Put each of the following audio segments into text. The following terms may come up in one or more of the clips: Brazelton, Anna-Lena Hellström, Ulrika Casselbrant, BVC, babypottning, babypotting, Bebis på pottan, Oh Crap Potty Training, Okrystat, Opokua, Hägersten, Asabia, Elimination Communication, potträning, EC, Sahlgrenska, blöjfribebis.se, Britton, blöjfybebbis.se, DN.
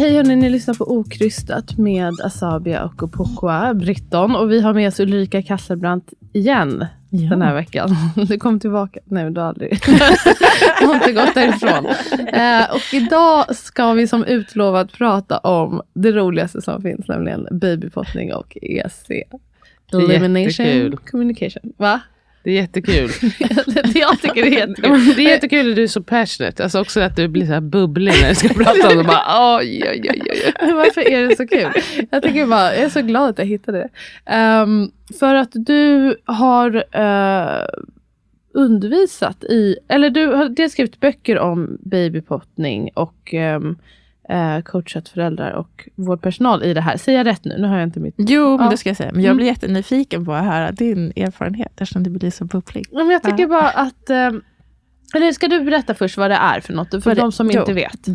Hej hörni, ni lyssnar på Okrystat med Asabia och Opokua, Britton. Och vi har med oss Ulrika Casselbrant igen den här veckan. Du kom tillbaka. Nej, du har aldrig. Jag har inte gått därifrån. Och idag ska vi som utlovat prata om det roligaste som finns, nämligen babypottning och EC. Elimination Communication. Va? Det är jättekul. Jag tycker det är jättekul. Det är jättekul att du är så passionate. Alltså också att du blir så här bubblig när du ska prata om det. Bara, oj. Varför är det så kul? Jag tycker bara, jag är så glad att jag hittade det. För att du har undervisat i, eller du har dels skrivit böcker om babypottning och coachat föräldrar och vårdpersonal i det här. Säger jag rätt nu? Nu har jag inte mitt... Jo, men det ska jag säga. Men jag blir jättenyfiken på att höra din erfarenhet eftersom det blir så bubblig. Ja, men jag tycker bara att... Eller ska du berätta först vad det är för något? För de som inte vet.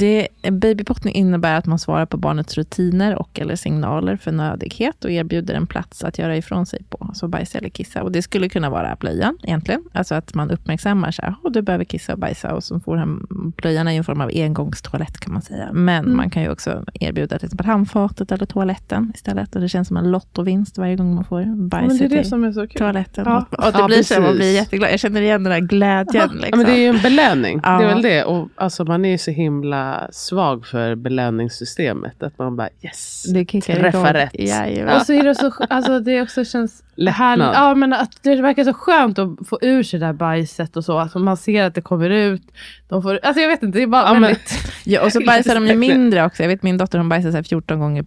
Babypottning innebär att man svarar på barnets rutiner och eller signaler för nödighet och erbjuder en plats att göra ifrån sig på. Alltså bajsa eller kissa. Och det skulle kunna vara blöjan egentligen. Alltså att man uppmärksammar så här, du behöver kissa och bajsa. Och så får han blöjarna i en form av engångstoalett kan man säga. Men man kan ju också erbjuda till exempel handfatet eller toaletten istället. Och det känns som en lottovinst varje gång man får bajsa till toaletten. Ja. Och det blir så att man blir jätteglad. Jag känner igen den där glädjen liksom. Men det är ju en belöning. Ja. Det är väl det. Och alltså, man är ju så himla svag för belöningssystemet. Att man bara, yes, det träffar rätt. Ja. Och så är det så, alltså, det också känns härligt. Ja, men att det verkar så skönt att få ur sig det där bajset och så. Alltså, man ser att det kommer ut. De får, alltså jag vet inte, det är bara väldigt... Ja, och så bajsar de ju mindre också. Jag vet min dotter, hon bajsar så här 14 gånger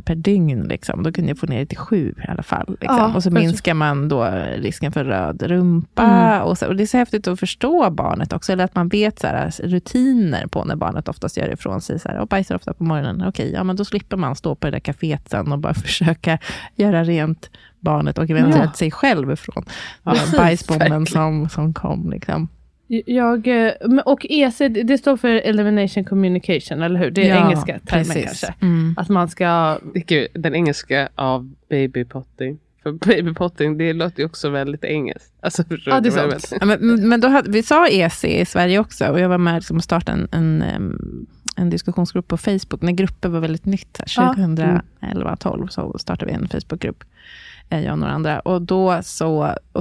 per dygn. Liksom. Då kunde jag få ner det till 7 i alla fall. Liksom. Ja, och så minskar man då risken för röd rumpa. Och det är så häftigt att förstå barnet också, eller att man vet så här, rutiner på när barnet oftast gör ifrån sig så här, och bajsar ofta på morgonen. Okej, ja men då slipper man stå på det där kaféet sen och bara försöka göra rent barnet och eventuellt sig själv ifrån bajsbomben som kom liksom. Och EC, det står för Elimination Communication, eller hur? Det är engelska termen kanske. Att man ska... Den engelska av babypotting. För babypotting, det låter ju också väldigt engelskt. Alltså, det är sant. Men då vi sa EC i Sverige också. Och jag var med liksom, och startade en diskussionsgrupp på Facebook. När gruppen var väldigt nytt. 2011-12 så startade vi en Facebookgrupp. Jag och några andra. Och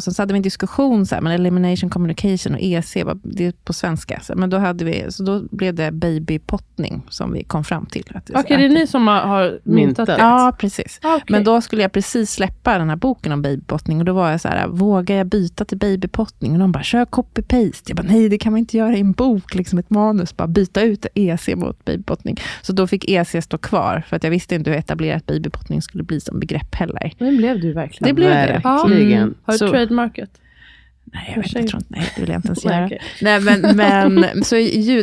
sen så hade vi en diskussion så här, men Elimination Communication och EC var det på svenska. Så, men då hade vi, så då blev det babypottning som vi kom fram till. Okej, det är ni som har myntat det? Ja, precis. Okay. Men då skulle jag precis släppa den här boken om babypottning och då var jag så här, vågar jag byta till babypottning? Och de bara, kör copy-paste. Jag bara, nej det kan man inte göra i en bok, liksom ett manus. Bara byta ut EC mot babypottning. Så då fick EC stå kvar för att jag visste inte hur etablerat babypottning skulle bli som begrepp heller. Men blev du verkligen? Det blev det. Ja. Har du trademarket? Nej, jag vet inte. Nej, det vill jag inte ens göra. Nej, men så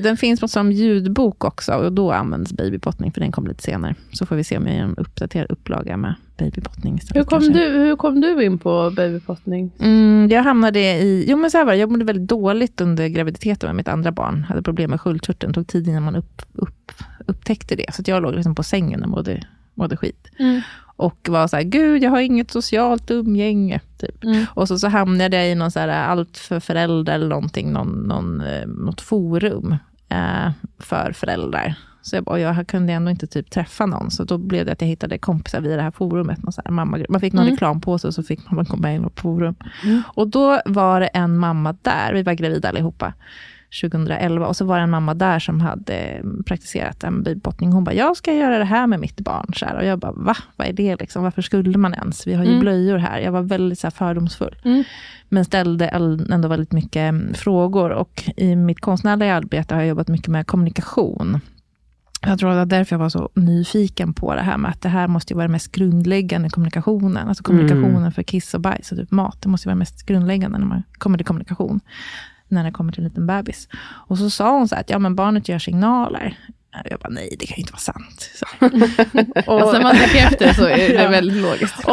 den finns som ljudbok också. Och då används babypottning, för den kom lite senare. Så får vi se om jag gör en uppdaterad upplaga med babypottning istället. Hur kom du in på babypottning? Jag hamnade i... Jo, men så här var det. Jag mådde väldigt dåligt under graviditeten med mitt andra barn. Hade problem med sköldkörteln. Tog tid innan man upptäckte det. Så att jag låg liksom på sängen och mådde skit. Och var så här, gud jag har inget socialt umgänge typ. Och så hamnade jag i någon så här allt för föräldrar eller någonting, något forum för föräldrar Så jag bara, jag kunde ändå inte typ träffa någon. Så då blev det att jag hittade kompisar via det här forumet. Man, så här, man fick någon reklam på sig och så fick man komma in på forum. Mm. Och då var det en mamma där. Vi var gravida allihopa 2011. Och så var det en mamma där som hade praktiserat en babypottning. Hon bara, jag ska göra det här med mitt barn. Så här. Och jag bara, va? Vad är det liksom? Varför skulle man ens? Vi har ju blöjor här. Jag var väldigt så här, fördomsfull. Mm. Men ställde ändå väldigt mycket frågor. Och i mitt konstnärliga arbete har jag jobbat mycket med kommunikation. Jag tror att därför jag var så nyfiken på det här med att det här måste ju vara det mest grundläggande kommunikationen. Alltså kommunikationen för kiss och bajs och typ mat. Det måste ju vara det mest grundläggande när man kommer till kommunikation. När det kommer till en liten bebis. Och så sa hon så här att ja, men barnet gör signaler. Jag bara, nej, det kan ju inte vara sant. Så. Och sen man tänker efter så är det väldigt logiskt.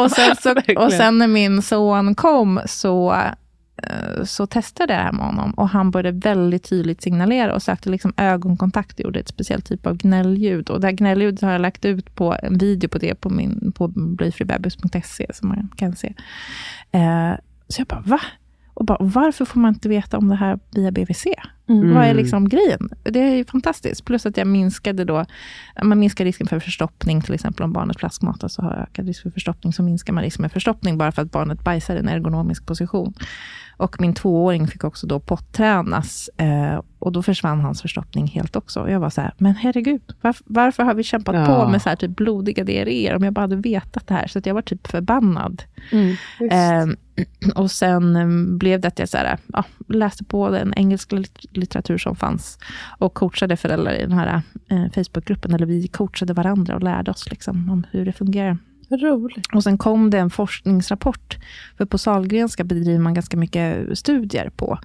Och sen när min son kom så testade jag det här med honom och han började väldigt tydligt signalera och sökte liksom ögonkontakt och gjorde ett speciellt typ av gnällljud, och det här gnällljud har jag lagt ut på en video på det på blöjfribebis.se som man kan se. Så jag bara, va? Och bara, varför får man inte veta om det här via BVC? Vad är liksom grejen? Det är ju fantastiskt. Plus att jag minskar risken för förstoppning. Till exempel om barnet flaskmatar så har jag ökad risk för förstoppning. Så minskar man risken för förstoppning bara för att barnet bajsar i en ergonomisk position. Och min 2-åring fick också då pottränas. Och då försvann hans förstoppning helt också. Och jag var så här, men herregud. Varför har vi kämpat på med så här typ blodiga diarréer? Om jag bara hade vetat det här. Så att jag var typ förbannad. Och sen blev det att jag så här, ja, läste på den engelska litteratur som fanns och coachade föräldrar i den här Facebookgruppen, eller vi coachade varandra och lärde oss liksom om hur det fungerar. Roligt. Och sen kom det en forskningsrapport, för på Sahlgrenska bedriver man ganska mycket studier på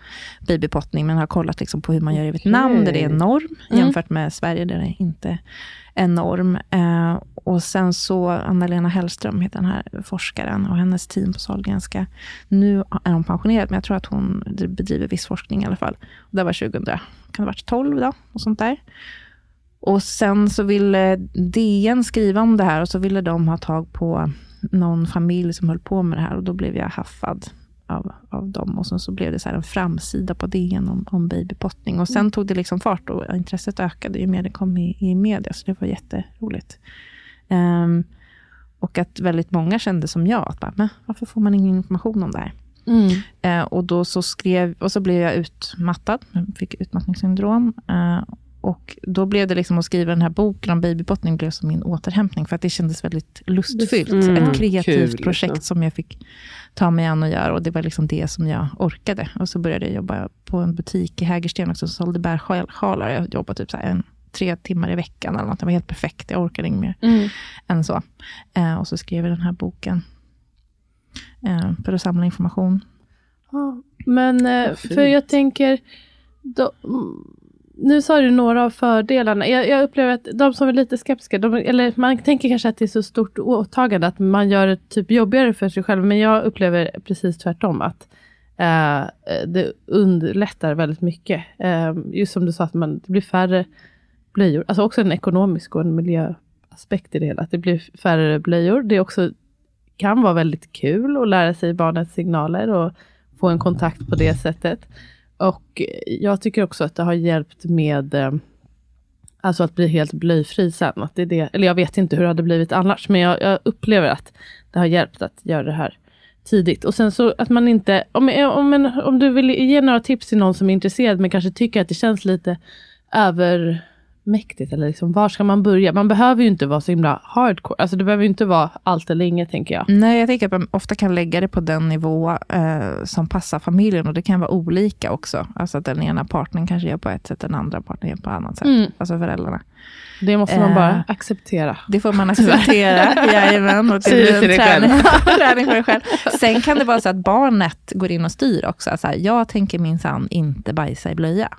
babypottning, men har kollat liksom på hur man gör i Vietnam där det är enorm jämfört med Sverige där det inte är enorm. Och sen så Anna-Lena Hellström heter den här forskaren och hennes team på Sahlgrenska. Nu är hon pensionerad, men jag tror att hon bedriver viss forskning i alla fall. Och det var 2012 då och sånt där. Och sen så ville DN skriva om det här och så ville de ha tag på någon familj som höll på med det här, och då blev jag haffad av dem, och sen så blev det så här en framsida på DN om babypottning, och sen tog det liksom fart och intresset ökade ju mer det kom i media, så det var jätteroligt. Och att väldigt många kände som jag att bara, men varför får man ingen information om det här? Och då så blev jag utmattad, fick utmattningssyndrom, och då blev det liksom att skriva den här boken om babypottning blev som min återhämtning, för att det kändes väldigt lustfyllt. Ett kreativt projekt liksom, som jag fick ta mig an och göra, och det var liksom det som jag orkade. Och så började jag jobba på en butik i Hägersten också, som sålde bärsjalar. Jag jobbade typ så här 3 timmar i veckan eller något. Det var helt perfekt, jag orkade inget mer än så. Och så skrev jag den här boken för att samla information. Ja, men för jag tänker då, nu sa du några av fördelarna. Jag upplever att de som är lite skeptiska, eller man tänker kanske att det är så stort åtagande att man gör det typ jobbigare för sig själv. Men jag upplever precis tvärtom att det underlättar väldigt mycket. Just som du sa, att det blir färre blöjor. Alltså också en ekonomisk och en miljöaspekt i det hela. Att det blir färre blöjor. Det också kan vara väldigt kul att lära sig barnets signaler och få en kontakt på det sättet. Och jag tycker också att det har hjälpt med alltså att bli helt blöjfri sen. Att det är det, eller jag vet inte hur det hade blivit annars, men jag upplever att det har hjälpt att göra det här tidigt. Och sen så att man inte, om du vill ge några tips till någon som är intresserad men kanske tycker att det känns lite övermäktigt, eller liksom, var ska man börja? Man behöver ju inte vara så himla hardcore. Alltså det behöver ju inte vara allt eller inget, tänker jag. Nej, jag tänker att man ofta kan lägga det på den nivå som passar familjen, och det kan vara olika också. Alltså att den ena partnern kanske gör på ett sätt, den andra partnern gör på ett annat sätt. Alltså föräldrarna. Det måste man bara acceptera. Det får man acceptera. Jajamän, och det är träning för dig själv. Sen kan det vara så att barnet går in och styr också. Alltså, jag tänker minsann inte bajsa i blöja.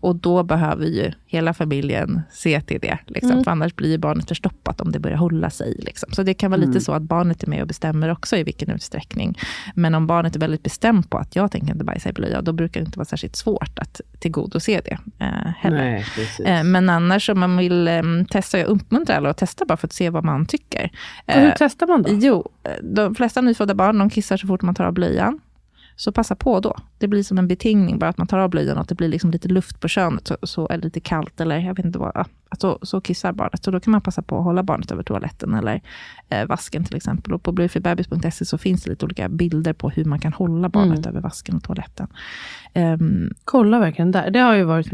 Och då behöver ju hela familjen se till det liksom. För annars blir barnet förstoppat om det börjar hålla sig liksom. Så det kan vara lite så att barnet är med och bestämmer också i vilken utsträckning. Men om barnet är väldigt bestämt på att jag tänker inte bajsa i blöja, då brukar det inte vara särskilt svårt att tillgodose det heller. Nej, precis. Men annars om man vill testa, jag uppmuntrar alla att testa bara för att se vad man tycker. Och hur testar man då? Jo, de flesta nyfödda barn, de kissar så fort man tar av blöjan. Så passa på då. Det blir som en betingning, bara att man tar av blöjan och att det blir liksom lite luft på könet så, eller lite kallt eller jag vet inte vad. Att så kissar barnet. Så då kan man passa på att hålla barnet över toaletten eller vasken till exempel. Och på blöjfybebbis.se så finns det lite olika bilder på hur man kan hålla barnet över vasken och toaletten. Kolla verkligen där. Det har ju varit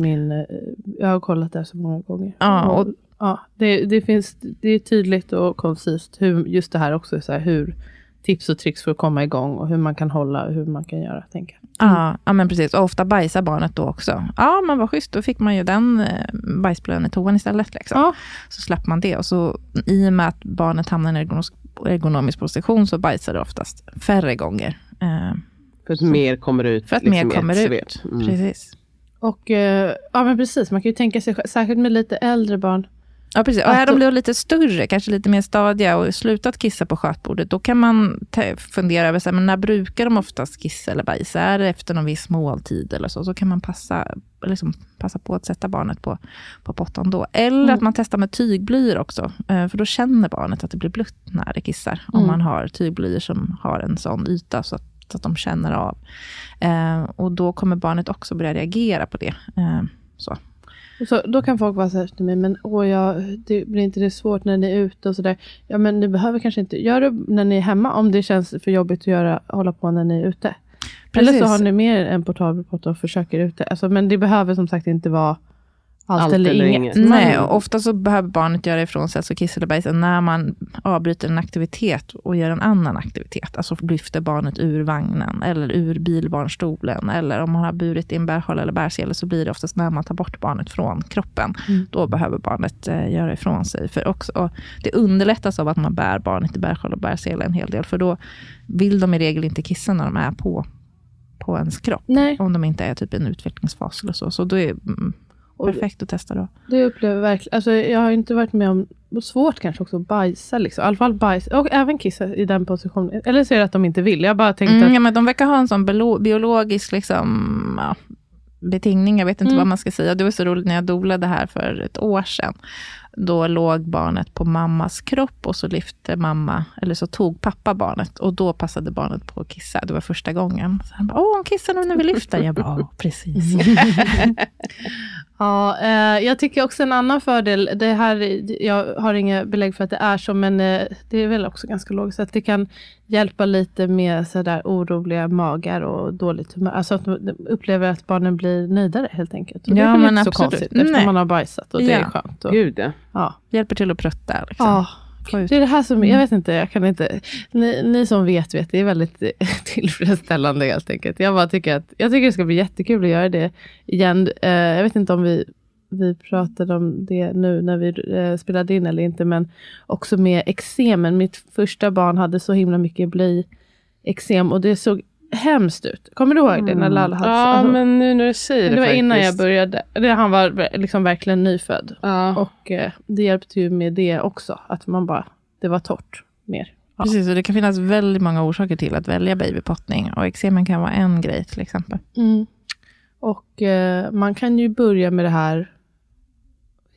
jag har kollat där så många gånger. Ja, och ja, det är tydligt och koncist hur just det här också är så här, hur tips och tricks för att komma igång och hur man kan hålla och hur man kan göra, tänker jag. Ja, men precis. Och ofta bajsar barnet då också. Ja, men vad schysst. Då fick man ju den bajsblöjan i toan istället. Liksom. Ja. Så slapp man det. Och så i och med att barnet hamnar i en ergonomisk position så bajsar det oftast färre gånger. För att mer kommer ut. För att mer kommer ut. Mm. Precis. Och ja, men precis. Man kan ju tänka sig, särskilt med lite äldre barn. Ja, precis. Och här de blir lite större, kanske lite mer stadiga och slutat kissa på skötbordet. Då kan man fundera över så här, men när brukar de oftast kissa eller bajsa? Är det efter någon viss måltid eller så? Så kan man passa på att sätta barnet på pottan då. Eller att man testar med tygblöjor också. För då känner barnet att det blir blött när det kissar. Om man har tygblöjor som har en sån yta så att de känner av. Och då kommer barnet också börja reagera på det. Så. Så då kan folk vara så här till mig, men det blir inte det svårt när ni är ute och sådär. Ja, men ni behöver kanske inte göra det när ni är hemma om det känns för jobbigt att hålla på när ni är ute. Precis. Eller så har ni mer en portabel potta och försöker ute. Alltså, men det behöver som sagt inte vara allt eller inget. Nej, och ofta så behöver barnet göra ifrån sig, alltså kiss eller bajs, när man avbryter en aktivitet och gör en annan aktivitet. Alltså lyfter barnet ur vagnen eller ur bilbarnstolen, eller om man har burit in bärhåll eller bärsele, så blir det oftast när man tar bort barnet från kroppen. Då behöver barnet göra ifrån sig. För också, och det underlättas av att man bär barnet i bärhåll och bärsele en hel del, för då vill de i regel inte kissa när de är på ens kropp. Nej. Om de inte är typ i en utvecklingsfas eller så. Så då är perfekt att testa då. Det upplever verkligen. Alltså jag har inte varit med om svårt kanske också att bajsa liksom. I alla fall bajsa och även kissa i den positionen. Eller så är det att de inte vill. Jag bara tänkte att... Ja, men de verkar ha en sån biologisk liksom, ja, betingning. Jag vet inte vad man ska säga. Det var så roligt när jag doulade här för ett år sedan. Då låg barnet på mammas kropp och så lyfte mamma, eller så tog pappa barnet och då passade barnet på att kissa. Det var första gången. Så han bara, hon kissar nu när vi lyfter. Jag bara, precis. Ja, jag tycker också en annan fördel, det här, jag har inga belägg för att det är så, men det är väl också ganska logiskt att det kan hjälpa lite med sådär oroliga magar och dåligt humör. Alltså att man upplever att barnen blir nöjdare helt enkelt. Och ja, det men absolut. Konstigt, eftersom man har bajsat och det är skönt. Och... Gud, ja. Ja. Hjälper till att prötta liksom. Ja. Det är det här som, jag vet inte, jag kan inte, ni som vet, det är väldigt tillfredsställande helt enkelt. Jag bara tycker att, jag tycker det ska bli jättekul att göra det igen. Jag vet inte om vi pratade om det nu när vi spelade in eller inte, men också med eksemen. Mitt första barn hade så himla mycket blöjeksem och det såg hemskt ut. Kommer du ihåg det när Lalla hade? Ja, alltså, men nu när du säger det faktiskt. Det var innan jag började. Han var liksom verkligen nyfödd. Ja. Och det hjälpte ju med det också. Att man bara, det var torrt mer. Ja. Precis, och det kan finnas väldigt många orsaker till att välja babypottning. Och eksemen kan vara en grej till exempel. Mm. Och man kan ju börja med det här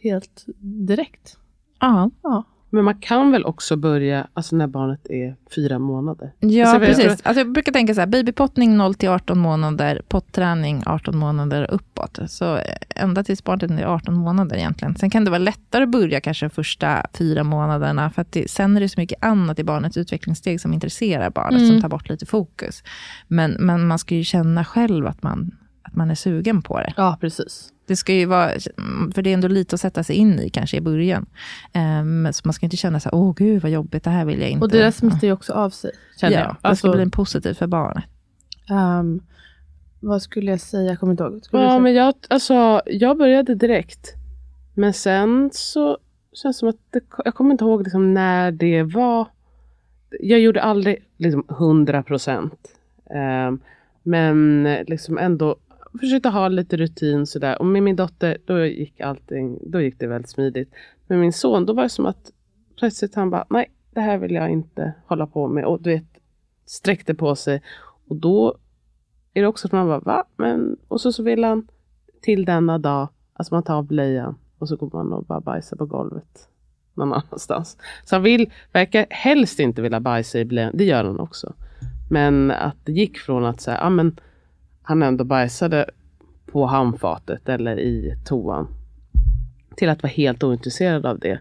helt direkt. Aha. Ja. Men man kan väl också börja alltså när barnet är 4 månader? Ja, alltså, precis. Alltså, jag brukar tänka så här, babypottning 0-18 månader, potträning 18 månader uppåt. Så ända tills barnet är 18 månader egentligen. Sen kan det vara lättare att börja kanske de första 4 månaderna. För att sen är det så mycket annat i barnets utvecklingssteg som intresserar barnet, som tar bort lite fokus. Men man ska ju känna själv att man är sugen på det. Ja, precis. Det ska ju vara, för det är ändå lite att sätta sig in i kanske i början. Så man ska inte känna så här, åh gud vad jobbigt, det här vill jag inte. Och det där smittar ju också av sig, känner jag. Det ska bli en positiv för barnet. Vad skulle jag säga? Jag kommer inte ihåg. Ja, men jag började direkt. Men sen så känns det som att jag kommer inte ihåg liksom när det var. Jag gjorde aldrig liksom 100%. Men liksom ändå försökte ha lite rutin sådär. Och med min dotter, då gick det väldigt smidigt. Men min son, då var det som att plötsligt han bara, nej, det här vill jag inte hålla på med. Och du vet, sträckte på sig. Och då är det också att man bara, va? Men, och så vill han till denna dag, alltså man tar av blöjan och så går man och bara bajsar på golvet någon annanstans. Så han verkar helst inte vilja bajsa i blöjan, det gör han också. Men att det gick från att säga, ja men han ändå bajsade på handfatet eller i toan, till att vara helt ointresserad av det.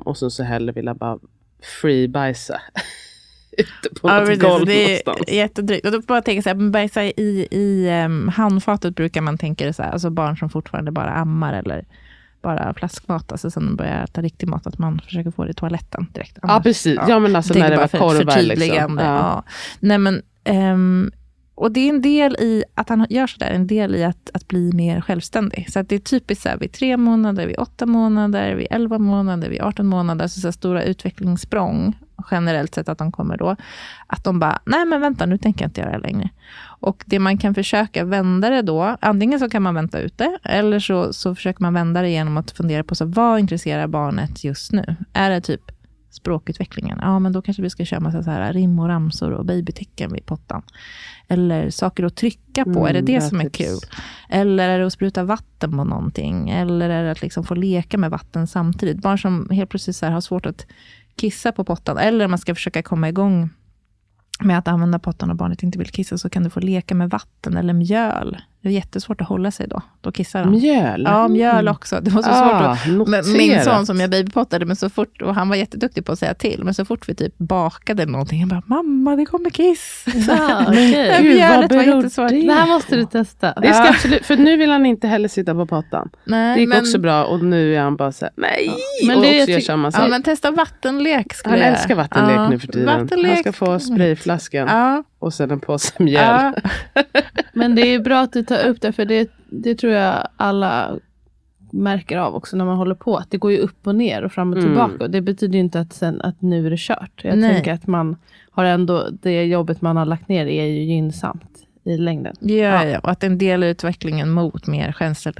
Och sen så hellre vilja bara freebajsa ute på något golv någonstans. Jättedrygt. Och då bara tänker så här, bajsa i handfatet brukar man tänka så här, alltså barn som fortfarande bara ammar eller bara flaskmat, alltså sen börjar ta riktig mat, att man försöker få det i toaletten direkt. Annars, ja, precis. Ja, men alltså när det var korvar liksom. Ja. Nej, men och det är en del i att han gör sådär, en del i att bli mer självständig. Så att det är typiskt såhär vid 3 månader, vid 8 månader, vid 11 månader, vid 18 månader. Så stora utvecklingssprång generellt sett att de kommer då. Att de bara, nej men vänta, nu tänker jag inte göra det längre. Och det man kan försöka vända det då, antingen så kan man vänta ute. Eller så försöker man vända det genom att fundera på så, vad intresserar barnet just nu? Är det typ språkutvecklingen. Ja, men då kanske vi ska köra massa så här rim och ramsor och babytecken vid pottan. Eller saker att trycka på. Är det det som är kul? Eller är det att spruta vatten på någonting? Eller är det att liksom få leka med vatten samtidigt? Barn som helt precis så här har svårt att kissa på pottan. Eller om man ska försöka komma igång med att använda pottan och barnet inte vill kissa, så kan du få leka med vatten eller mjöl. Det är jättesvårt att hålla sig då. Då kissar de. Mjöl? Ja, mjöl också. Det var så svårt. Min son som jag babypottade, men så fort, och han var jätteduktig på att säga till, men så fort vi typ bakade någonting, han bara, mamma det kommer kiss. Ja, okay. Mjölet var jättesvårt. Det här måste du testa. Det ska absolut, för nu vill han inte heller sitta på pottan. Nej, det gick också bra, och nu är han bara så här, nej. Ja. Men och det också gör samma sak. Ja, men testa vattenlek. Han älskar vattenlek nu för tiden. Vattenlek. Han ska få sprayflaskan. Ja. Och sen en påse mjöl. Ja. Men det är bra att du tar upp det, för det tror jag alla märker av också när man håller på. Att det går ju upp och ner och fram och tillbaka. Och det betyder ju inte att nu är det kört. Jag tänker att man har ändå, det jobbet man har lagt ner är ju gynnsamt i längden. Ja. Och att en del av utvecklingen mot mer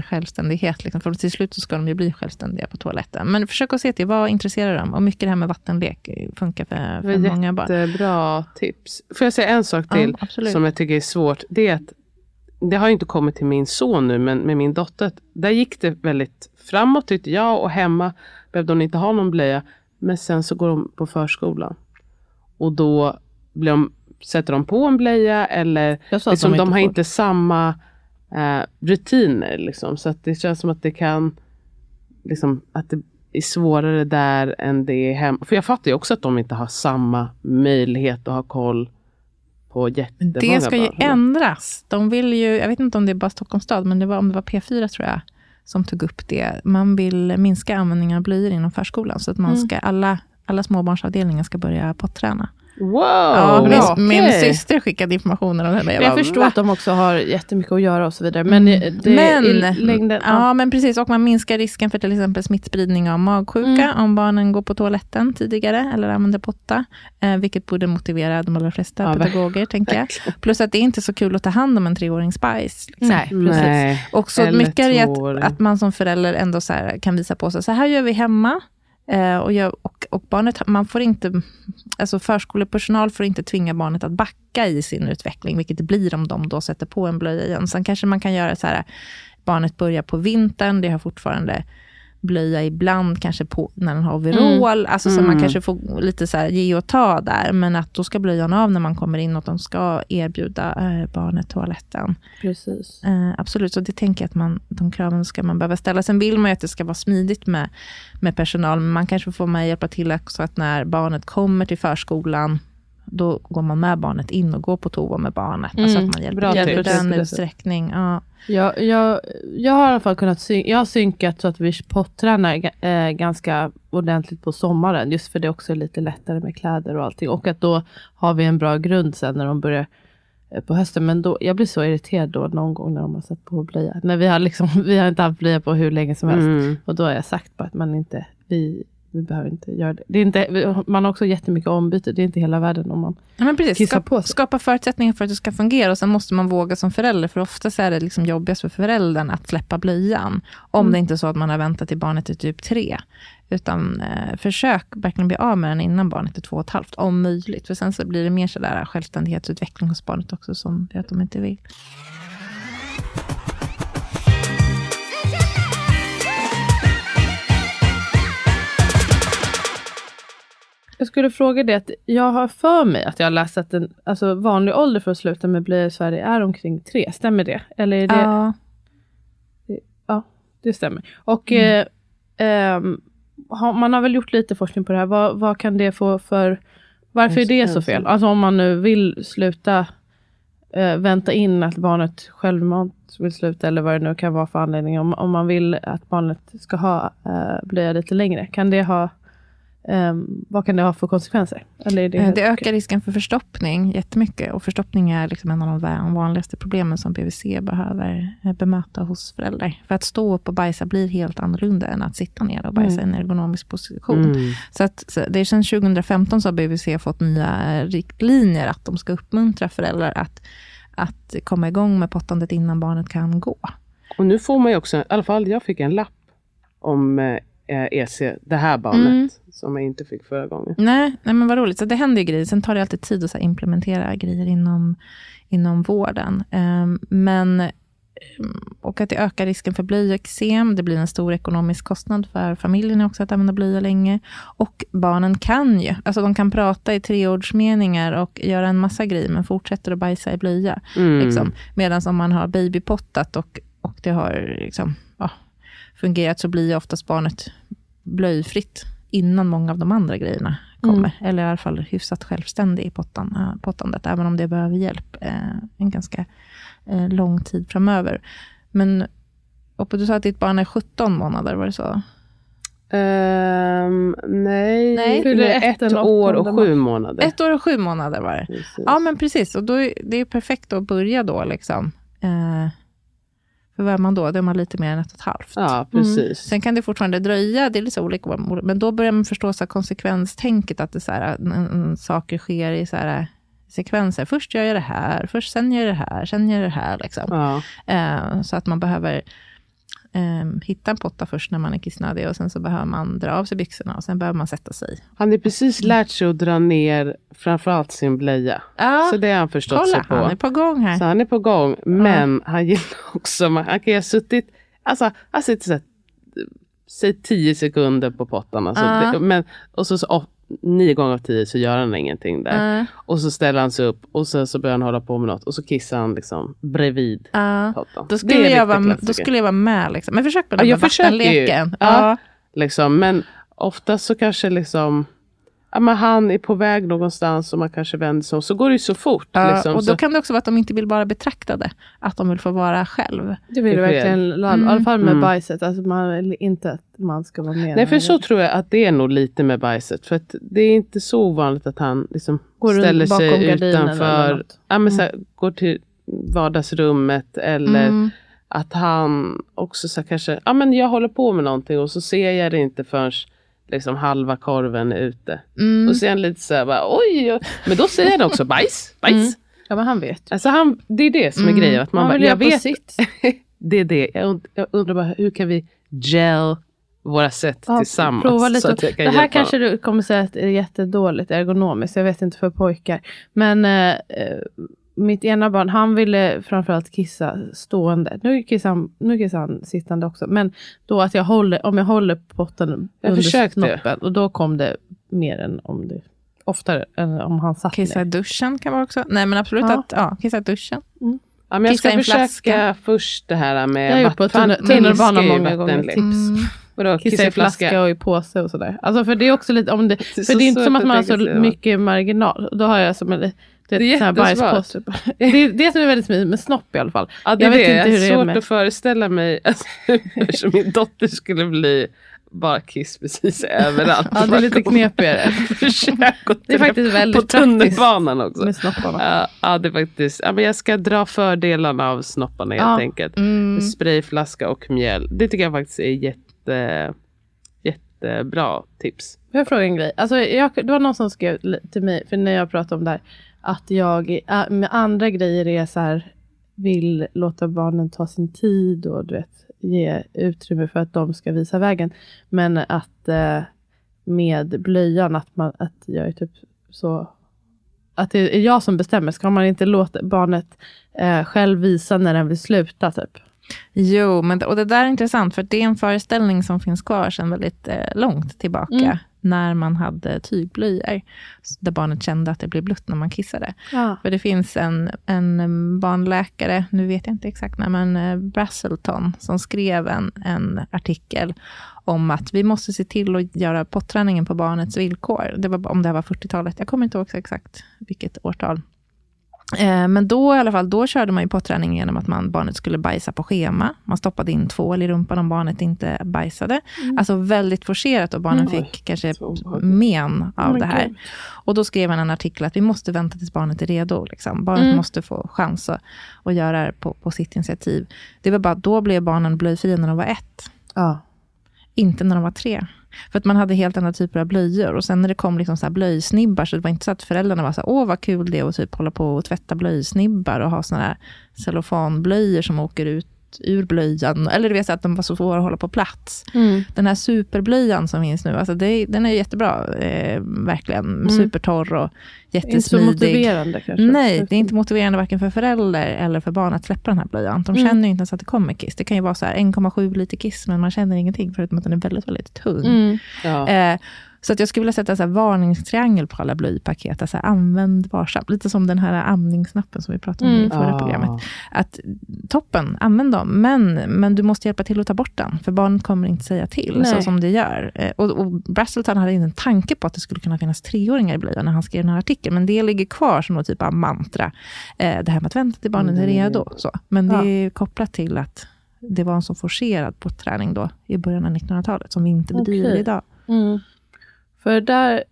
självständighet. Liksom. För till slut så ska de ju bli självständiga på toaletten. Men försök att se till vad intresserar dem. Och mycket det här med vattenlek funkar för många barn. Det är jättebra tips. Får jag säga en sak till som jag tycker är svårt? Det är att det har ju inte kommit till min son nu, men med min dotter, där gick det väldigt framåt tyckte jag, och hemma behövde hon inte ha någon blöja. Men sen så går de på förskolan. Och då blir de, sätter de på en blöja eller liksom, de har inte samma rutiner liksom, så att det känns som att det kan liksom, att det är svårare där än det är hemma. För jag fattar ju också att de inte har samma möjlighet att ha koll på jättemånga. Det ska ju ändras. De vill ju, jag vet inte om det är bara Stockholms stad, men om det var P4 tror jag som tog upp det. Man vill minska användningen av blöjor inom förskolan, så att man ska alla småbarnsavdelningar ska börja potträna. Wow! Ja, min syster skickade informationen om det. Jag förstår att de också har jättemycket att göra och så vidare. Men längden... Ja, men precis. Och man minskar risken för till exempel smittspridning av magsjuka om barnen går på toaletten tidigare eller använder potta. Vilket borde motivera de allra flesta pedagoger, tänker jag. Plus att det är inte så kul att ta hand om en 3-årings bajs. Liksom. Nej, precis. Och så mycket är att man som förälder ändå så här kan visa på sig. Så här gör vi hemma. Och barnet, man får inte, alltså förskolepersonal får inte tvinga barnet att backa i sin utveckling, vilket det blir om de då sätter på en blöja igen. Sen kanske man kan göra så här, barnet börjar på vintern, det har fortfarande blöja ibland, kanske på när den har overall, alltså så man kanske får lite så här ge och ta där, men att då ska blöjan av när man kommer in och de ska erbjuda barnet toaletten. Precis. Absolut, så det tänker jag att de kraven ska man behöva ställa. Sen vill man ju att det ska vara smidigt med personal, men man kanske får hjälpa till också att när barnet kommer till förskolan, då går man med barnet in och går på toa med barnet. Alltså att man hjälper den utsträckning. Ja. Jag har i alla fall kunnat synkat så att vi pottränar ganska ordentligt på sommaren. Just för det också är lite lättare med kläder och allting. Och att då har vi en bra grund sen när de börjar på hösten. Men då, jag blir så irriterad då någon gång när de har satt på blöja. När vi har inte haft blöja på hur länge som helst. Och då har jag sagt bara att vi behöver inte göra det. Det är inte, man har också jättemycket ombyte. Det är inte hela världen om man kissar på sig. Skapa förutsättningar för att det ska fungera. Och sen måste man våga som förälder. För oftast är det liksom jobbigast för föräldern att släppa blöjan. Om det inte är så att man har väntat till barnet är typ 3. Utan försök verkligen bli av med den innan barnet är 2,5. Om möjligt. För sen så blir det mer sådär självständighetsutveckling hos barnet också. Som vet de inte vill. Jag skulle fråga det att jag har för mig att jag har läst att en alltså vanlig ålder för att sluta med blöjor i Sverige är omkring 3. Stämmer det? Eller är det... Ja. Ja, det stämmer. Och man har väl gjort lite forskning på det här. Vad kan det få för... Varför är det så fel? Alltså om man nu vill sluta vänta in att barnet självmant vill sluta eller vad det nu kan vara för anledning. Om man vill att barnet ska ha blöja lite längre. Kan det ha... vad kan det ha för konsekvenser? Eller är det ökar risken för förstoppning jättemycket. Och förstoppning är liksom en av de vanligaste problemen som BVC behöver bemöta hos föräldrar. För att stå upp och bajsa blir helt annorlunda än att sitta ner och bajsa i en ergonomisk position. Mm. Så det är sedan 2015 så har BVC fått nya riktlinjer att de ska uppmuntra föräldrar att komma igång med pottandet innan barnet kan gå. Och nu får man ju också, i alla fall jag fick en lapp om... EC, det här barnet som jag inte fick förra gången. Nej, men vad roligt. Så det händer ju grejer. Sen tar det alltid tid att så här, implementera grejer inom vården. Och att det ökar risken för blöjexem. Det blir en stor ekonomisk kostnad för familjen också att använda blöja länge. Och barnen kan ju. Alltså de kan prata i treordsmeningar och göra en massa grejer men fortsätter att bajsa i blöja. Liksom. Medan om man har babypottat och det har liksom... Ja, fungerat så blir oftast barnet blöjfritt innan många av de andra grejerna kommer. Eller i alla fall hyfsat självständig i pottandet. Även om det behöver hjälp en ganska lång tid framöver. Men Oppo, du sa att ditt barn är 17 månader, var det så? Nej. Det är 1 år och 7 månader. 1 år och 7 månader var det. Precis. Ja, men precis. Och då det är perfekt att börja då liksom... För vad är man då? Då är man lite mer än 1,5. Ja, precis. Sen kan det fortfarande dröja. Det är lite så olika. Men då börjar man förstå så här konsekvenstänket. Att det så här, saker sker i så här sekvenser. Först gör jag det här. Först sen gör jag det här. Sen gör jag det här. Liksom. Ja. Så att man behöver hitta en potta först när man är kissnödig. Och sen så behöver man dra av sig byxorna. Och sen behöver man sätta sig. Han har precis lärt sig att dra ner framförallt sin blöja. Ja. Så det har han förstått sig på. Han är på gång här. Så han är på gång. Men han gillar också. Han kan ju ha suttit. Alltså han sitter så här. Säg 10 sekunder på pottan. Alltså, och så 9 gånger av 10 så gör han ingenting där. Och så ställer han sig upp. Och så börjar han hålla på med något. Och så kissar han liksom bredvid pottan. Då skulle jag vara med liksom. Men försök på den vattenleken. Ja. Liksom, men ofta så kanske liksom... Ja, men han är på väg någonstans och man kanske vänder sig om. Så går det ju så fort. Liksom, och då kan det också vara att de inte vill bara betrakta det. Att de vill få vara själv. Det vill verkligen, i alla fall med bajset. Alltså man vill inte att man ska vara med. Nej, för så tror jag att det är nog lite med bajset. För att det är inte så vanligt att han liksom ställer sig utanför. Ja, men så här, går till vardagsrummet eller... Att han också så här, kanske... Ja, men jag håller på med någonting och så ser jag det inte förrän... Liksom halva korven är ute. Och sen lite så här, bara, oj. Men då säger han också bajs. Ja, men han vet. Alltså det är det som är grejen. Att man bara, jag vet. Det är det. Jag undrar bara, hur kan vi gel våra sätt tillsammans? Lite. Så att jag kan det här kanske du kommer säga att det är jättedåligt ergonomiskt. Jag vet inte för pojkar. Men mitt ena barn, han ville framförallt kissa stående. Nu kissar han sittande också. Men då att om jag håller pottan under snoppen. Och då kom det mer än om det oftare än om han satt ner. Kissa i duschen kan vara också. Nej, men absolut kissa i duschen. Ja, men jag ska försöka först det här med tunnelbana många gånger. Tips. Vadå, kissa i flaska och i påse och sådär. Alltså för det är också lite om det. För det är inte som att man har så mycket marginal. Då har jag som en... Det är bajspåse. Det som är väldigt smidigt med snopp i alla fall. Ja, det jag vet inte hur det är svårt att föreställa mig alltså, som min dotter skulle bli bara kiss precis överallt. Ja, det är lite knepigare. Försök att det är faktiskt väldigt på tunnelbanan också. Med snopparna. Ja, det är faktiskt. Ja, men jag ska dra fördelarna av snopparna helt enkelt. Sprayflaska och mjöl. Det tycker jag faktiskt är jättebra tips. Jag frågar en grej. Alltså, det var någon som skrev till mig för när jag pratade om det här. Att jag med andra grejer är så här, vill låta barnen ta sin tid och du vet, ge utrymme för att de ska visa vägen. Men att med blöjan att jag är typ så att det är jag som bestämmer. Ska man inte låta barnet själv visa när den vill sluta typ? Jo, men, och det där är intressant för det är en föreställning som finns kvar sedan väldigt långt tillbaka. när man hade tygblöjor där barnet kände att det blev blött när man kissade. Ja. För det finns en barnläkare, nu vet jag inte exakt när, men Brazelton, som skrev en artikel om att vi måste se till att göra potträningen på barnets villkor. Det var, om det var 40-talet, jag kommer inte ihåg exakt vilket årtal. Men då i alla fall, då körde man ju potträning genom att barnet skulle bajsa på schema. Man stoppade in tvål i rumpan om barnet inte bajsade. Mm. Alltså väldigt forcerat, och barnen fick kanske men av det här. God. Och då skrev man en artikel att vi måste vänta tills barnet är redo. Liksom. Barnet måste få chans att göra det på sitt initiativ. Det var bara då blev barnen blöjfria när de var 1. Ja. Inte när de var 3. För att man hade helt andra typer av blöjor. Och sen när det kom liksom så här blöjsnibbar, så det var inte så att föräldrarna var så här, åh vad kul det är att typ hålla på och tvätta blöjsnibbar och ha sådana här cellofanblöjor som åker ut ur blöjan. Eller du vet, så att de var så svåra att hålla på plats. Mm. Den här superblöjan som finns nu, alltså den är jättebra, verkligen. Supertorr och jättesmidig. Inte så motiverande kanske. Nej, det är inte motiverande varken för förälder eller för barn att släppa den här blöjan. De känner ju inte ens att det kommer kiss. Det kan ju vara så här 1,7 liter kiss, men man känner ingenting förutom att den är väldigt, väldigt tung. Mm. Ja. Så att jag skulle vilja sätta så här varningstriangel på alla blöjpaket. Alltså använd varsamt. Lite som den här amningsnappen som vi pratade om i förra programmet. Att toppen, använd dem. Men du måste hjälpa till att ta bort den. För barnet kommer inte säga till. Nej. Så som det gör. Och Brazelton hade inte en tanke på att det skulle kunna finnas 3-åringar i blöjan när han skrev den här artikeln. Men det ligger kvar som någon typ av mantra. Det här med att vänta till barnet är redo. Så. Men det är kopplat till att det var en så forcerad potträning då i början av 1900-talet som vi inte bedriver idag. Mm. För där,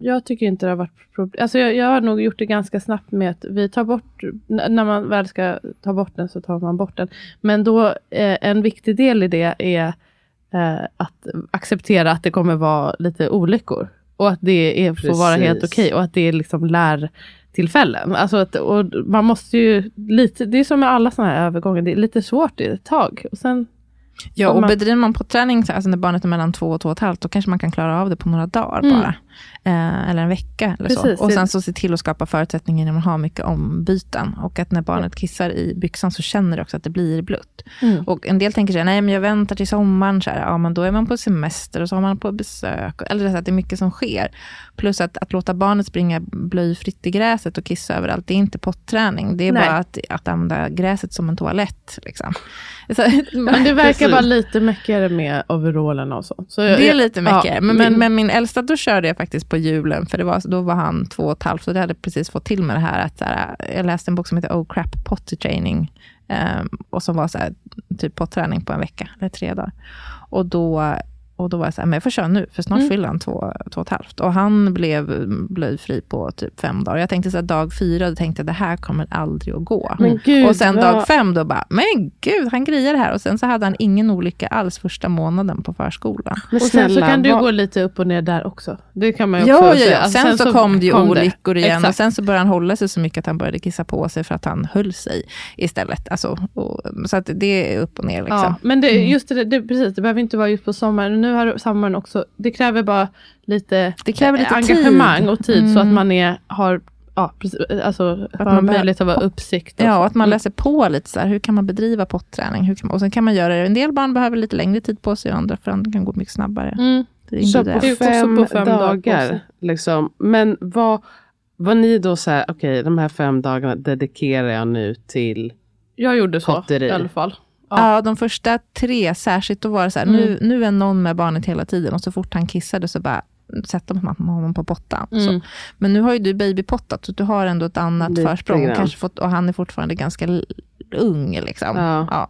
jag tycker inte det har varit problem. Alltså jag har nog gjort det ganska snabbt med att vi tar bort, när man väl ska ta bort den så tar man bort den. Men då, en viktig del i det är att acceptera att det kommer vara lite olyckor. Och att det får vara helt okej. Och att det är liksom lärtillfällen. Alltså och man måste ju lite, det är som med alla sådana här övergångar, det är lite svårt i ett tag. Och sen... Ja, och bedriver man på träning alltså när barnet är mellan 2 och 2,5, då kanske man kan klara av det på några dagar bara. Eller en vecka eller precis, så. Och sen så se till att skapa förutsättningar när man har mycket ombyten. Och att när barnet kissar i byxan så känner det också att det blir blött. Mm. Och en del tänker sig, nej men jag väntar till sommaren. Så här, ja men då är man på semester och så har man på besök. Eller så att det är mycket som sker. Plus att låta barnet springa blöjfritt i gräset och kissa överallt. Det är inte potträning. Det är bara att använda gräset som en toalett. Liksom. Så, men det verkar vara lite mäckigare med overallen och så. Så det är lite mäckigare. Ja, men min äldsta, då körde jag faktiskt på julen, för då var han 2,5, så det hade precis fått till med det här att så här, jag läste en bok som heter Oh Crap Potty Training och som var så här, typ potträning på en vecka eller 3 dagar, och då var jag så här, men jag får köra nu, för snart fyller han 2,5, och han blev blöjfri på typ 5 dagar. Jag tänkte så här, dag 4, då tänkte jag, det här kommer aldrig att gå. Gud, och sen dag 5 då bara, men gud, han grejer det här. Och sen så hade han ingen olycka alls första månaden på förskolan. Men snälla, och sen så kan du gå lite upp och ner där också. Det kan man ju också säga. Alltså, sen så kom det ju olyckor igen. Exakt. Och sen så började han hålla sig så mycket att han började kissa på sig för att han höll sig istället. Alltså, så att det är upp och ner liksom. Ja, men det behöver inte vara just på sommaren. Nu har sommaren också, det kräver bara lite, engagemang och tid så att man har alltså att man möjlighet att vara uppsikt. Ja, och att man läser på lite så här, hur kan man bedriva potträning? Och sen kan man göra det. En del barn behöver lite längre tid på sig och andra för andra kan gå mycket snabbare. Mm. Det är också på fem dagar. Liksom. Men vad ni då så här, okej, de här 5 dagarna dedikerar jag nu till jag gjorde så potteri. I alla fall. Ja, de första 3 särskilt, då var det så här, nu är någon med barnet hela tiden och så fort han kissade så bara sätter man honom på pottan. Så. Men nu har ju du babypottat, så du har ändå ett annat försprång kanske och han är fortfarande ganska ung liksom. Ja. Ja.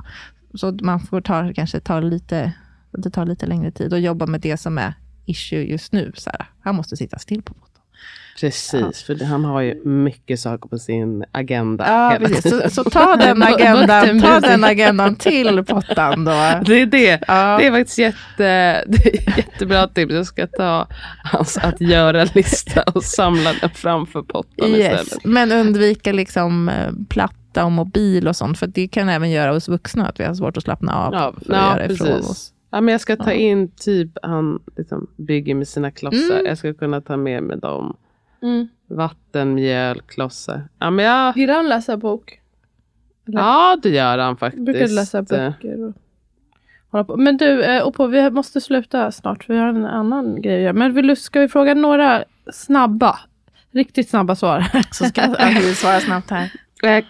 Så man får det tar lite längre tid och jobba med det som är issue just nu. Så här, han måste sitta still på pottan. Precis, för han har ju mycket saker på sin agenda. Ja, precis. Så ta den agendan till pottan då. Det är det. Ja. Det är faktiskt jättebra tips. Jag ska ta hans att göra-lista och samla den framför pottan istället. Men undvika liksom platta och mobil och sånt. För det kan även göra oss vuxna att vi har svårt att slappna av för att göra ifrån oss. Ja, men jag ska ta in typ han liksom bygger med sina klossar. Jag ska kunna ta med dem. Vatten, mjöl, klossar. Ja, men jag... Vill han läsa bok? Eller? Ja, det gör han faktiskt. Jag brukar läsa böcker. hålla på. Men du, och på, vi måste sluta snart. Vi har en annan grej. Men ska vi fråga några snabba, riktigt snabba svar? Så ska vi svara snabbt här.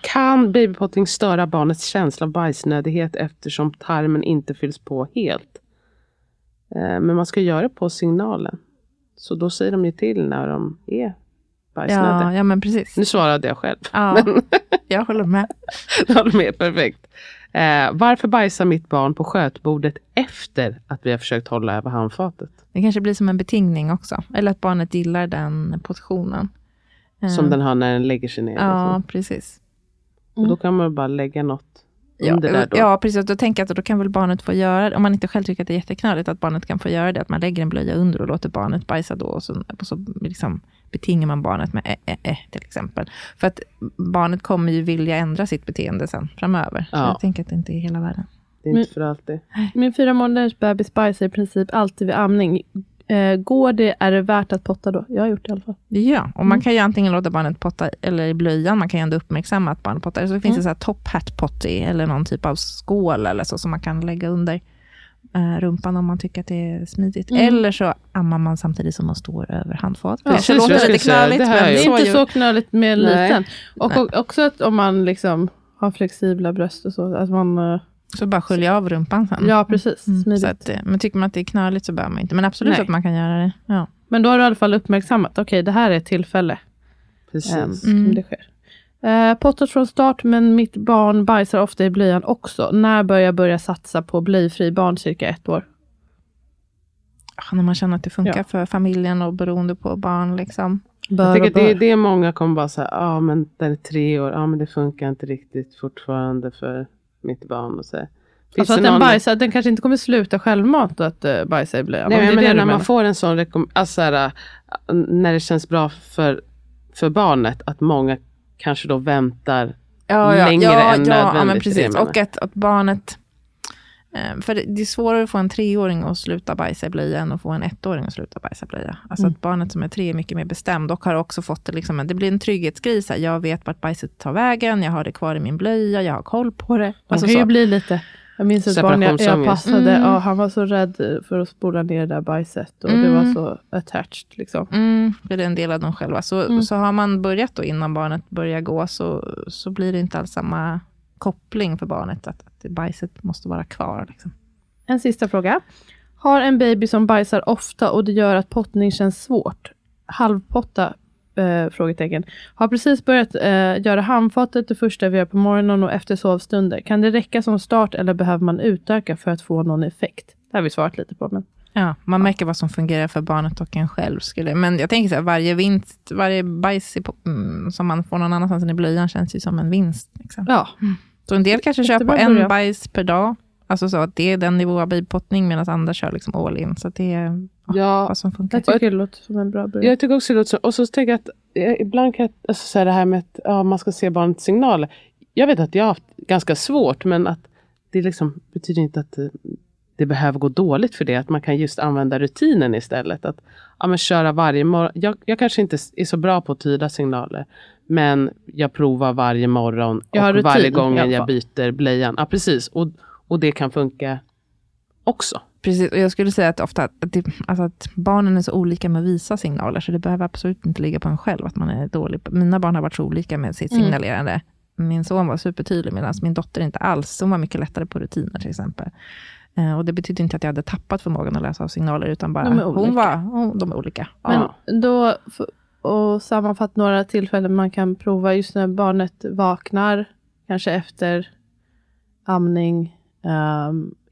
Kan babypotting störa barnets känsla av bajsnödighet eftersom tarmen inte fylls på helt? Men man ska göra det på signalen. Så då säger de ju till när de är bajsnödiga. Ja, men precis. Nu svarade jag själv. Ja, men jag håller med. Jag håller med, perfekt. Varför bajsar mitt barn på skötbordet efter att vi har försökt hålla över handfatet? Det kanske blir som en betingning också. Eller att barnet gillar den positionen. Som den har när den lägger sig ner. Ja, precis. Och då kan man bara lägga något. Ja, precis. Då tänker jag att då kan väl barnet få göra det. Om man inte själv tycker att det är jätteknalligt att barnet kan få göra det. Att man lägger en blöja under och låter barnet bajsa då. Och så liksom betingar man barnet med till exempel. För att barnet kommer ju vilja ändra sitt beteende sen framöver. Ja. Så jag tänker att det inte är hela världen. Det är inte för alltid. Min 4 månaders bebis bajsar i princip alltid vid amning. Går det, är det värt att potta då? Jag har gjort det i alla fall. Ja, och man kan ju antingen låta barnet potta eller i blöjan. Man kan ju ändå uppmärksamma att barnet pottar. Så det finns en sån här top hat potty eller någon typ av skål eller så som man kan lägga under rumpan om man tycker att det är smidigt. Eller så ammar man samtidigt som man står över handfat. Ja, det låter lite knöligt. Det är inte så knöligt med liten. Och också att om man liksom har flexibla bröst och så, att man... Så bara skölja av rumpan sen. Ja, precis. Smidigt. Så att, men tycker man att det är knöligt så behöver man inte. Men absolut att man kan göra det. Ja. Men då har du i alla fall uppmärksammat. Okej, det här är ett tillfälle. Precis. Som det sker. Pottat från start, men mitt barn bajsar ofta i blöjan också. När bör jag börja satsa på blöjfri barn cirka 1 år? Ja, när man känner att det funkar för familjen och beroende på barn liksom. Jag tycker det är många kommer bara säga, men den är 3 år. Ja, men det funkar inte riktigt fortfarande för... mitt barn och så. Alltså att den bajsar, den kanske inte kommer sluta självmat att bajsa i blöjan. Nej, men när man får en sån när det känns bra för barnet att många kanske då väntar längre än nödvändigt. Ja, men precis. Och att barnet, för det är svårare att få en 3-åring att sluta bajsa i blöja än att få en 1-åring att sluta bajsa i blöja. Alltså att barnet som är 3 är mycket mer bestämd och har också fått det liksom, det blir en trygghetsgrej. Jag vet vart bajset tar vägen, jag har det kvar i min blöja, jag har koll på det. Alltså, det kan ju bli lite, jag minns ett barn jag passade, han var så rädd för att spola ner det där bajset och det var så attached liksom. Det är en del av dem själva. Så har man börjat då innan barnet börjar gå så blir det inte alls samma koppling för barnet att bajset måste vara kvar liksom. En sista fråga. Har en baby som bajsar ofta och det gör att pottning känns svårt? Halvpotta? Frågetecken. Har precis börjat göra handfatet det första vi gör på morgonen och efter sovstunder. Kan det räcka som start eller behöver man utöka för att få någon effekt? Det har vi svarat lite på. Men... Ja, man märker vad som fungerar för barnet och en själv. Men jag tänker så här, varje bajs som man får någon annanstans än i blöjan känns ju som en vinst. Liksom. Ja. Så en del kanske köper en bajs per dag. Alltså så att det är den nivå av babypottning medan andra kör liksom all in. Så att det är vad som funkar. Jag tycker det låter som en bra början. Jag tycker också det låter så. Och så tänker jag att ibland kan jag säga det här med att man ska se barnets signaler. Jag vet att jag har haft ganska svårt, men att det liksom betyder inte att det behöver gå dåligt för det. Att man kan just använda rutinen istället. Att köra varje morgon. Jag kanske inte är så bra på att tyda signaler. Men jag provar varje morgon och varje gång jag byter blöjan. Ja, precis. Och det kan funka också. Precis, och jag skulle säga att ofta att barnen är så olika med att visa signaler. Så det behöver absolut inte ligga på en själv att man är dålig. Mina barn har varit så olika med sitt signalerande. Min son var supertydlig medan min dotter inte alls. Hon var mycket lättare på rutiner till exempel. Och det betyder inte att jag hade tappat förmågan att läsa av signaler. Utan bara de är olika. Ja. Men då... Och sammanfatt några tillfällen man kan prova just när barnet vaknar, kanske efter amning,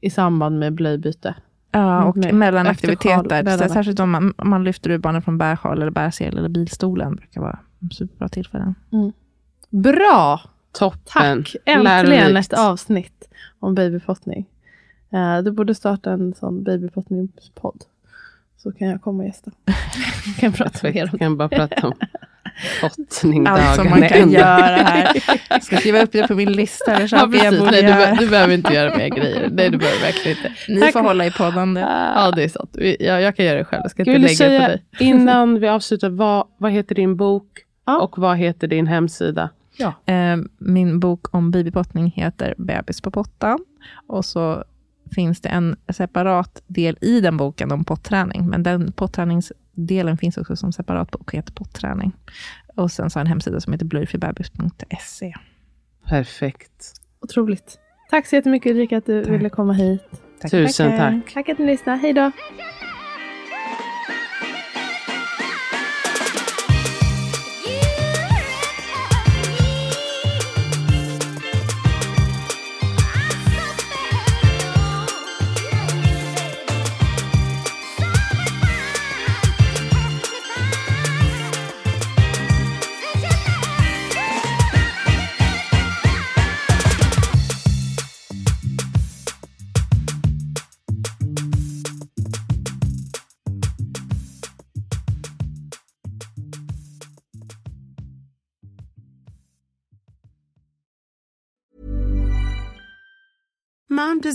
i samband med blöjbyte. Ja, och mellan aktiviteter. Så särskilt om man lyfter ur barnet från bärsjal eller bärsel eller bilstolen brukar vara superbra tillfällen. Bra! Toppen! Tack! Äntligen ett avsnitt om babypottning. Du borde starta en sån babypottningspodd. Så kan jag komma och gästa. Jag kan prata med er om. Kan bara prata om pottningdagen. Allt som man kan göra här. Jag ska skriva upp det på min lista. Du behöver inte göra mer grejer. Nej, du behöver verkligen inte. Ni får hålla i podden. Ja, det är sant. Jag kan göra det själv. Jag ska inte lägga det på dig. Innan vi avslutar, vad heter din bok? Och vad heter din hemsida? Min bok om babypottning heter Bebis på pottan. Och så finns det en separat del i den boken om potträning. Men den potträningsdelen finns också som separat bok och heter potträning. Och sen så en hemsida som heter blöjfybebbis.se. Perfekt. Otroligt. Tack så jättemycket Ulrika att du ville komma hit. Tack. Tusen tack. Tack att ni lyssnade. Hej då. Mom